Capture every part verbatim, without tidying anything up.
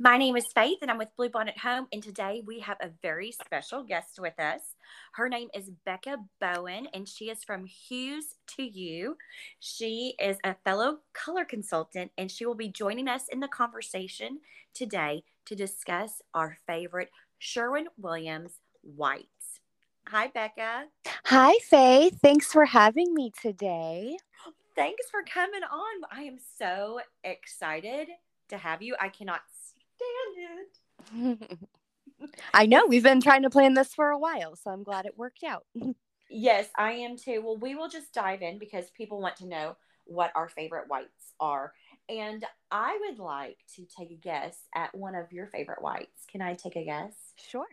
My name is Faith, and I'm with Bluebonnet Home, and today we have a very special guest with us. Her name is Becca Bowen, and she is from Hues to You. She is a fellow color consultant, and she will be joining us in the conversation today to discuss our favorite Sherwin Williams whites. Hi, Becca. Hi, Faith. Thanks for having me today. Thanks for coming on. I am so excited to have you. I cannot It. I know we've been trying to plan this for a while, so I'm glad it worked out. Yes, I am too. Well, we will just dive in because people want to know what our favorite whites are. And I would like to take a guess at one of your favorite whites. Can I take a guess? Sure.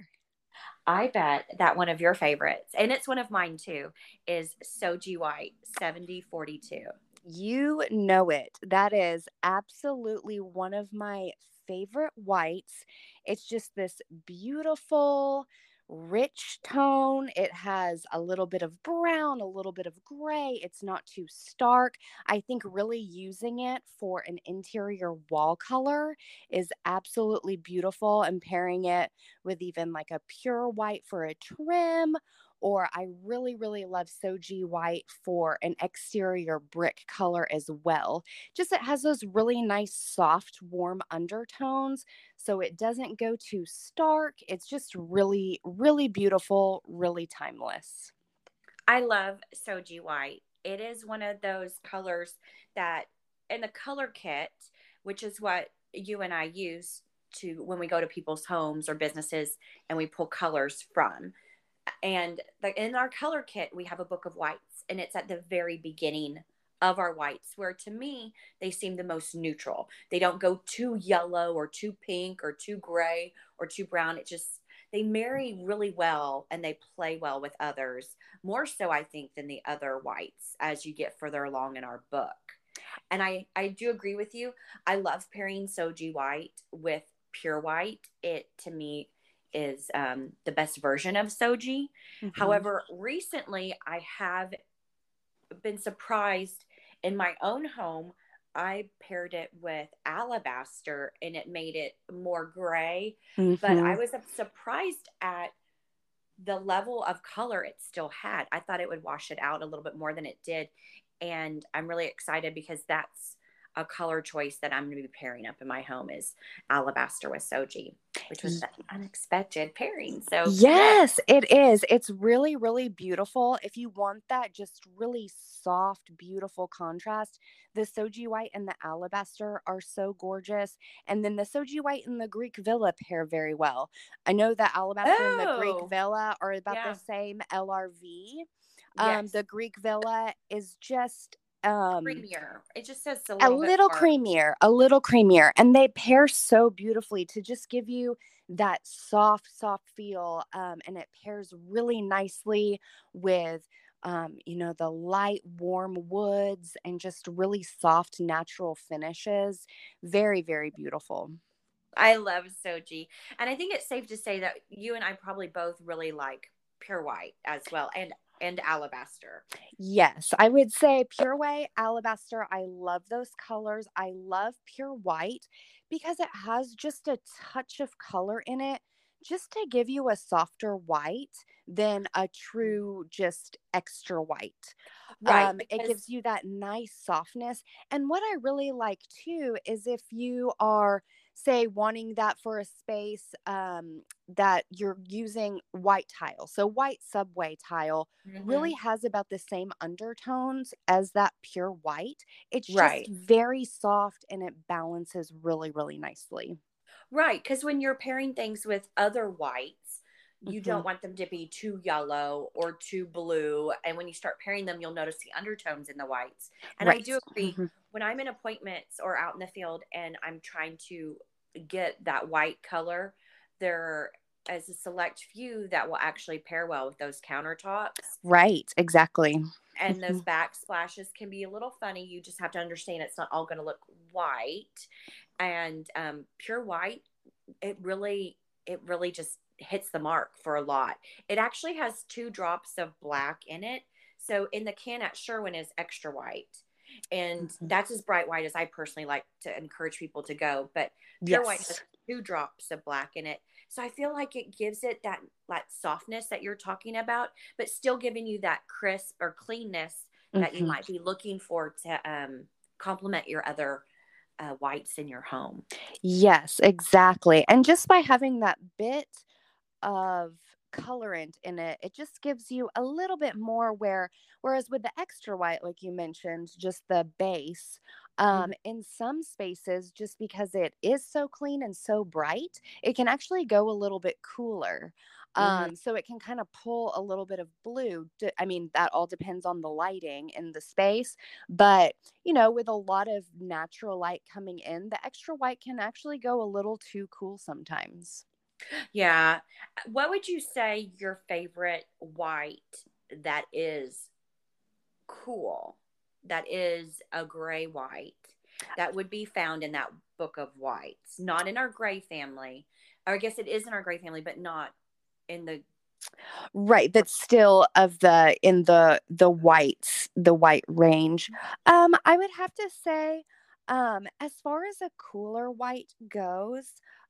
I bet that one of your favorites, and it's one of mine too, is Shoji White seventy forty-two. You know it. That is absolutely one of my favorite whites. It's just this beautiful, rich tone. It has a little bit of brown, a little bit of gray. It's not too stark. I think really using it for an interior wall color is absolutely beautiful, and pairing it with even like a pure white for a trim. Or I really, really love Shoji White for an exterior brick color as well. Just it has those really nice, soft, warm undertones. So it doesn't go too stark. It's just really, really beautiful, really timeless. I love Shoji White. It is one of those colors that in the color kit, which is what you and I use to when we go to people's homes or businesses and we pull colors from. And the, in our color kit, we have a book of whites, and it's at the very beginning of our whites where, to me, they seem the most neutral. They don't go too yellow or too pink or too gray or too brown. It just, they marry really well, and they play well with others, more so, I think, than the other whites as you get further along in our book. And I, I do agree with you. I love pairing Shoji White with Pure White. It, to me, is um, the best version of Shoji. Mm-hmm. However, recently I have been surprised in my own home. I paired it with Alabaster, and it made it more gray, mm-hmm. but I was surprised at the level of color it still had. I thought it would wash it out a little bit more than it did. And I'm really excited because that's a color choice that I'm going to be pairing up in my home is Alabaster with Shoji, which was an unexpected pairing. So yes, it is. It's really, really beautiful. If you want that just really soft, beautiful contrast, the Shoji White and the Alabaster are so gorgeous. And then the Shoji White and the Greek Villa pair very well. I know that Alabaster oh, and the Greek Villa are about yeah. the same L R V. Um, yes. The Greek Villa is just Um, creamier. It just says a little, a little creamier, a little creamier. And they pair so beautifully to just give you that soft, soft feel. Um, and it pairs really nicely with, um, you know, the light, warm woods and just really soft, natural finishes. Very, very beautiful. I love Shoji. And I think it's safe to say that you and I probably both really like Pure White as well. And And Alabaster. Yes, I would say Pure White, Alabaster. I love those colors. I love Pure White because it has just a touch of color in it, just to give you a softer white than a true just extra white. Right, um, because it gives you that nice softness. And what I really like too is if you are, say, wanting that for a space um, that you're using white tile. So white subway tile mm-hmm. really has about the same undertones as that Pure White. It's right. just very soft, and it balances really, really nicely. Right. Because when you're pairing things with other whites, you mm-hmm. don't want them to be too yellow or too blue. And when you start pairing them, you'll notice the undertones in the whites. And right. I do agree. Mm-hmm. When I'm in appointments or out in the field and I'm trying to get that white color, there is a select few that will actually pair well with those countertops. Right, exactly. And those backsplashes can be a little funny. You just have to understand it's not all going to look white. And um, Pure White, it really, it really just hits the mark for a lot. It actually has two drops of black in it. So in the can at Sherwin is extra white. And mm-hmm. that's as bright white as I personally like to encourage people to go. But Pure yes. White has two drops of black in it. So I feel like it gives it that, that softness that you're talking about, but still giving you that crisp or cleanness mm-hmm. that you might be looking for to um, complement your other uh, whites in your home. Yes, exactly. And just by having that bit of colorant in it, it just gives you a little bit more where, whereas with the extra white, like you mentioned, just the base, um, mm-hmm. in some spaces, just because it is so clean and so bright, it can actually go a little bit cooler. Mm-hmm. Um, so it can kind of pull a little bit of blue. I mean, that all depends on the lighting in the space, but you know, with a lot of natural light coming in, the extra white can actually go a little too cool sometimes. Yeah. What would you say your favorite white that is cool, that is a gray white, that would be found in that book of whites? Not in our gray family, or I guess it is in our gray family, but not in the right, but still of the in the the whites, the white range. Um, I would have to say, um, as far as a cooler white goes,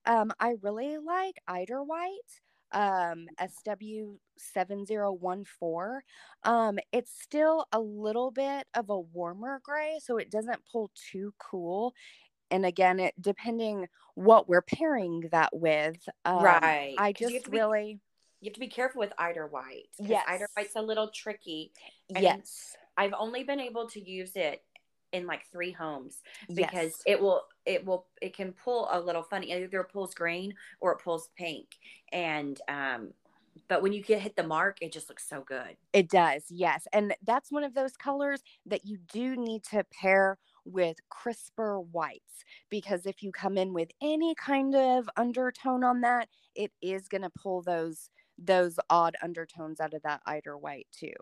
Um, I really like Eider White, um, S W seven zero one four. Um, it's still a little bit of a warmer gray, so it doesn't pull too cool. And again, it depending what we're pairing that with. Um, right. I just you really... Be, you have to be careful with Eider White. Yes. Eider White's a little tricky. And yes. I've only been able to use it in like three homes because yes. it will, it will, it can pull a little funny. Either it pulls green or it pulls pink. And, um, but when you get hit the mark, it just looks so good. It does. Yes. And that's one of those colors that you do need to pair with crisper whites, because if you come in with any kind of undertone on that, it is going to pull those, those odd undertones out of that Eider White too.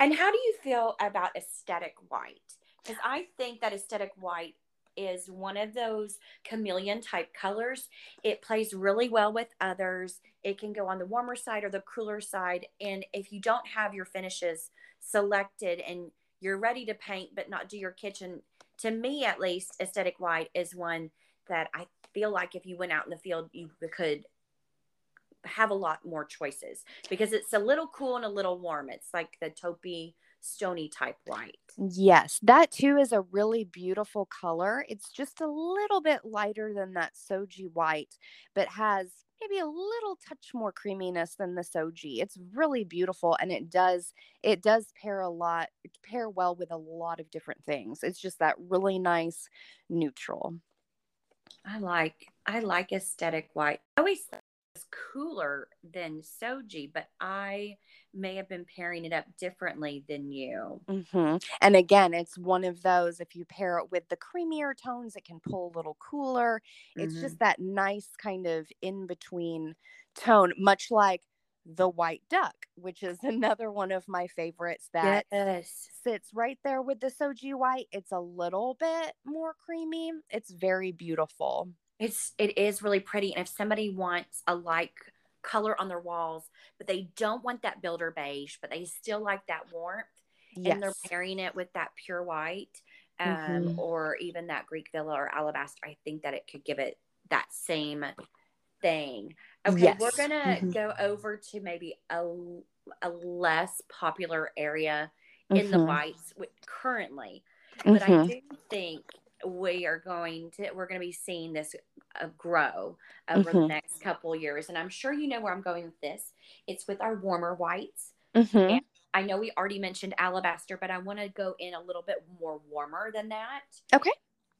And how do you feel about Aesthetic White? Because I think that Aesthetic White is one of those chameleon type colors. It plays really well with others. It can go on the warmer side or the cooler side. And if you don't have your finishes selected and you're ready to paint but not do your kitchen, to me at least, Aesthetic White is one that I feel like if you went out in the field, you could have a lot more choices because it's a little cool and a little warm. It's like the taupey, stony type white. Yes, that too is a really beautiful color. It's just a little bit lighter than that Shoji White, but has maybe a little touch more creaminess than the Shoji. It's really beautiful, and it does it does pair a lot pair well with a lot of different things. It's just that really nice neutral. I like I like Aesthetic White. I always cooler than Shoji, but I may have been pairing it up differently than you. Mm-hmm. And again, it's one of those, if you pair it with the creamier tones, it can pull a little cooler. It's mm-hmm. just that nice kind of in-between tone, much like the White Duck, which is another one of my favorites that yes. sits right there with the Shoji White. It's a little bit more creamy. It's very beautiful. It's, it is really pretty. And if somebody wants a like color on their walls, but they don't want that builder beige, but they still like that warmth yes. and they're pairing it with that Pure White um, mm-hmm. or even that Greek Villa or Alabaster, I think that it could give it that same thing. Okay. Yes. We're going to mm-hmm. go over to maybe a, a less popular area in mm-hmm. the whites currently, but mm-hmm. I do think we are going to, we're going to be seeing this uh, grow over mm-hmm. the next couple years. And I'm sure you know where I'm going with this. It's with our warmer whites. Mm-hmm. And I know we already mentioned Alabaster, but I want to go in a little bit more warmer than that. Okay.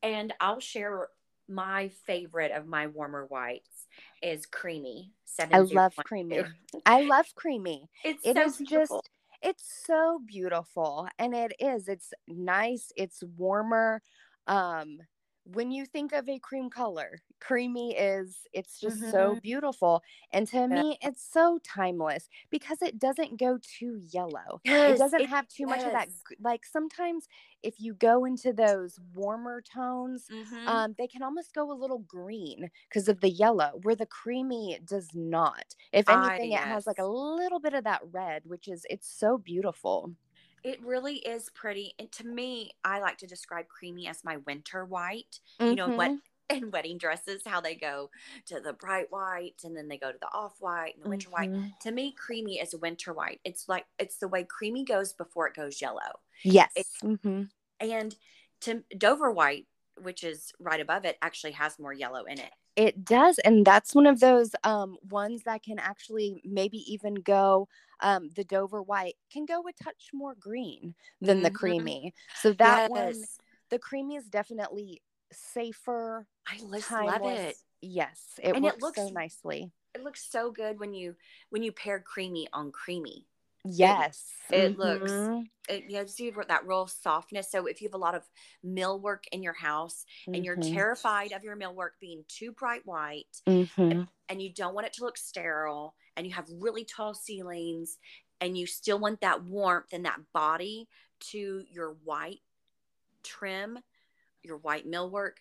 And I'll share my favorite of my warmer whites is Creamy. I love Creamy. I love Creamy. It's it so is beautiful. just, it's so beautiful. And it is, it's nice. It's warmer. Um, when you think of a cream color, Creamy is, it's just mm-hmm. so beautiful. And to yeah. me, it's so timeless because it doesn't go too yellow. Yes, it doesn't it have too does. much of that. Like sometimes if you go into those warmer tones, mm-hmm. um, they can almost go a little green because of the yellow, where the Creamy does not. If anything, ah, yes. it has like a little bit of that red, which is, it's so beautiful. It really is pretty. And to me, I like to describe Creamy as my winter white. Mm-hmm. You know, what in wedding dresses, how they go to the bright white and then they go to the off-white and the winter mm-hmm. white. To me, Creamy is winter white. It's like, it's the way Creamy goes before it goes yellow. Yes. Mm-hmm. And to Dover White, which is right above it, actually has more yellow in it. It does. And that's one of those um, ones that can actually maybe even go, um, the Dover White can go a touch more green than mm-hmm. the Creamy. So that yes. one, the Creamy is definitely safer. I love it. Yes. It and works it looks, so nicely. It looks so good when you, when you pair Creamy on Creamy. Yes. It, it mm-hmm. looks, it, you know, see that real softness. So if you have a lot of millwork in your house mm-hmm. and you're terrified of your millwork being too bright white mm-hmm. and, and you don't want it to look sterile and you have really tall ceilings and you still want that warmth and that body to your white trim, your white millwork,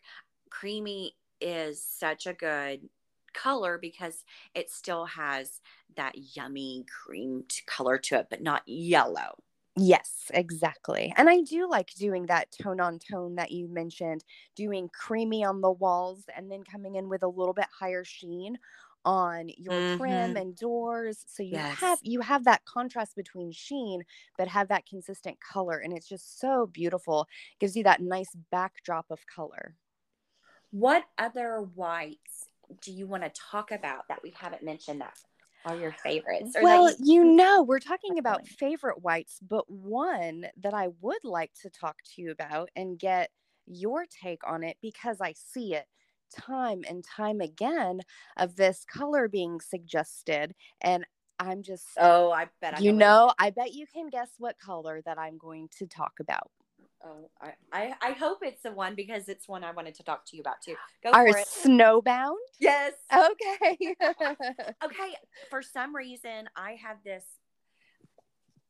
Creamy is such a good color because it still has that yummy cream color to it, but not yellow. Yes, exactly. And I do like doing that tone on tone that you mentioned, doing Creamy on the walls and then coming in with a little bit higher sheen on your mm-hmm. trim and doors. So you yes. have, you have that contrast between sheen, but have that consistent color. And it's just so beautiful. It gives you that nice backdrop of color. What other whites do you want to talk about that we haven't mentioned that are your favorites? Or well, you-, you know, we're talking about favorite whites, but one that I would like to talk to you about and get your take on it, because I see it time and time again of this color being suggested. And I'm just, oh, I bet, I you know, know I bet you can guess what color that I'm going to talk about. Oh, I, I, I hope it's the one, because it's one I wanted to talk to you about too. Go Our for it. Snowbound? Yes. Okay. Okay. For some reason, I have this,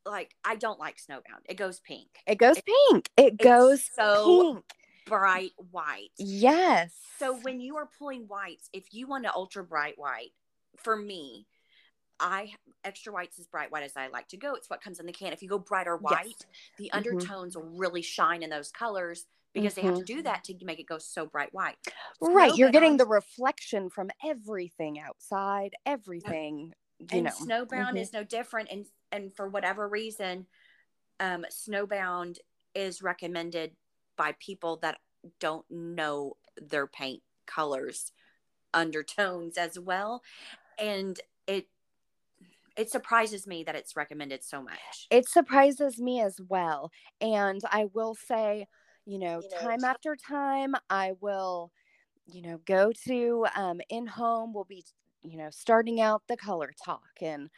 like, I don't like Snowbound. It goes pink. It goes it, pink. It goes so pink. Bright white. Yes. So when you are pulling whites, if you want an ultra bright white, for me, I extra whites as bright white as I like to go. It's what comes in the can. If you go brighter white, yes. the mm-hmm. undertones will really shine in those colors, because mm-hmm. they have to do that to make it go so bright white. Right. Snowbound, you're getting the reflection from everything outside, everything. Yeah. You and know. Snowbound mm-hmm. is no different. And, and for whatever reason, um, Snowbound is recommended by people that don't know their paint colors, undertones as well. And it, It surprises me that it's recommended so much. It surprises me as well. And I will say, you know, you know time t- after time, I will, you know, go to um, in home, we'll be, you know, starting out the color talk. And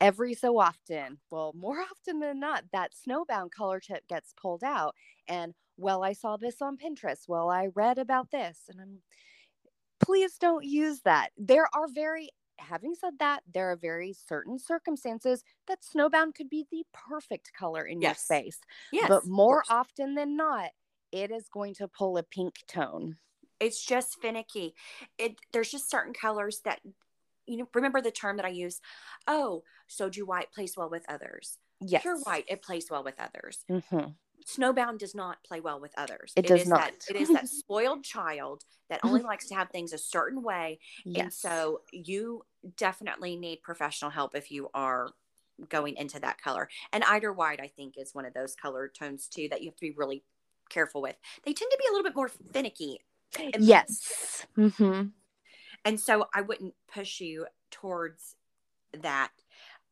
every so often, well, more often than not, that Snowbound color tip gets pulled out. And, well, I saw this on Pinterest. Well, I read about this. And I'm, please don't use that. There are very... Having said that, there are very certain circumstances that Snowbound could be the perfect color in yes. your space. Yes, but more often than not, it is going to pull a pink tone. It's just finicky. It There's just certain colors that, you know, remember the term that I use? Oh, Shoji White plays well with others. Yes. Pure White, it plays well with others. Mm-hmm. Snowbound does not play well with others. It, it does is not. That, it is that spoiled child that only likes to have things a certain way. Yes. And so you definitely need professional help if you are going into that color. And Eider White, I think, is one of those color tones too that you have to be really careful with. They tend to be a little bit more finicky. And yes. Mm-hmm. And so I wouldn't push you towards that.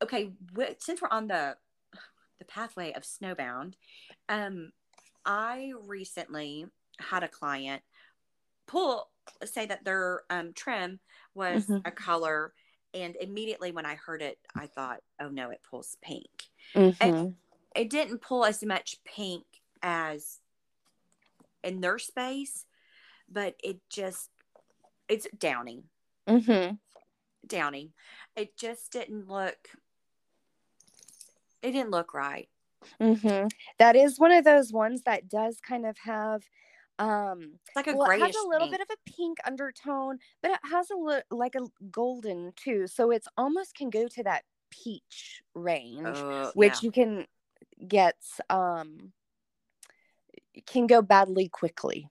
Okay. Wh- since we're on the the pathway of Snowbound. Um, I recently had a client pull, say that their um, trim was mm-hmm. a color. And immediately when I heard it, I thought, oh no, it pulls pink. Mm-hmm. And it didn't pull as much pink as in their space, but it just, it's Downy. Mm-hmm. Downy. It just didn't look It didn't look right. Mm-hmm. That is one of those ones that does kind of have, um, it's like a well, it has a little pink. Bit of a pink undertone, but it has a li- like a golden too. So it's almost can go to that peach range, uh, which yeah. you can gets um can go badly quickly.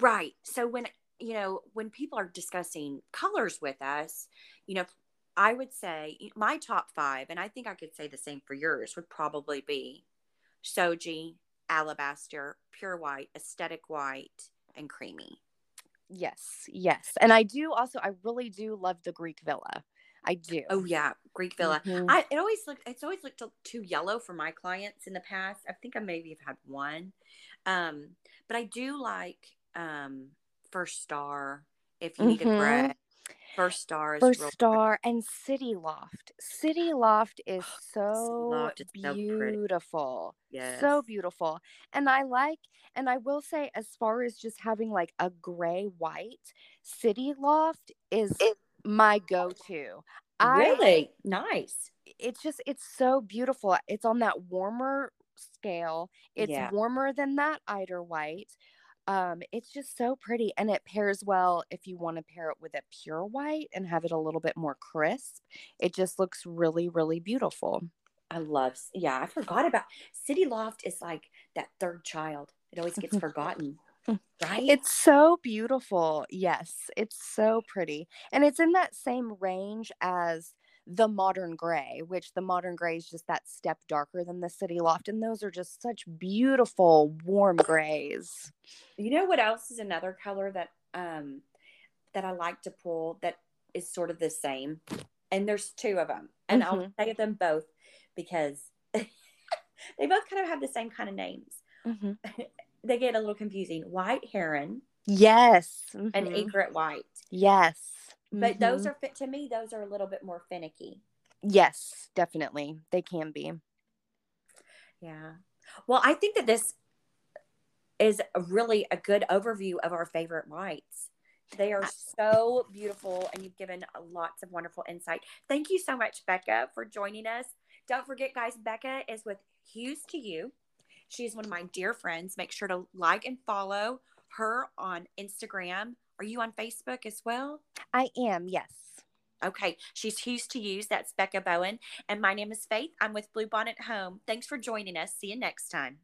Right. So when, you know, when people are discussing colors with us, you know, I would say my top five, and I think I could say the same for yours, would probably be Shoji, Alabaster, Pure White, Aesthetic White, and Creamy. Yes, yes. And I do also, I really do love the Greek Villa. I do. Oh, yeah. Greek Villa. Mm-hmm. I, it always looked, it's always looked too yellow for my clients in the past. I think I maybe have had one. Um, but I do like um, First Star, if you mm-hmm. need a breath. First Star is First real Star pretty. And City Loft. City Loft is so Loft is beautiful. So, yes. so beautiful. And I like, and I will say, as far as just having like a gray white, City Loft is it, my go-to. Really? I, nice. It's just, it's so beautiful. It's on that warmer scale. It's yeah. warmer than that Eider White. Um, it's just so pretty, and it pairs well if you want to pair it with a pure white and have it a little bit more crisp. It just looks really, really beautiful. I love, yeah, I forgot about City Loft is like that third child. It always gets forgotten, right? It's so beautiful. Yes, it's so pretty. And it's in that same range as the Modern Gray, which the Modern Gray is just that step darker than the City Loft. And those are just such beautiful, warm grays. You know what else is another color that um, that I like to pull that is sort of the same? And there's two of them. And mm-hmm. I'll say them both because they both kind of have the same kind of names. Mm-hmm. They get a little confusing. White Heron. Yes. Mm-hmm. And Egret White. Yes. But mm-hmm. those are, to me, those are a little bit more finicky. Yes, definitely. They can be. Yeah. Well, I think that this is a really a good overview of our favorite whites. They are so beautiful, and you've given lots of wonderful insight. Thank you so much, Becca, for joining us. Don't forget, guys, Becca is with Hues to You. She's one of my dear friends. Make sure to like and follow her on Instagram. Are you on Facebook as well? I am, yes. Okay. She's Hues to You. That's Becca Bowen. And my name is Faith. I'm with Bluebonnet Home. Thanks for joining us. See you next time.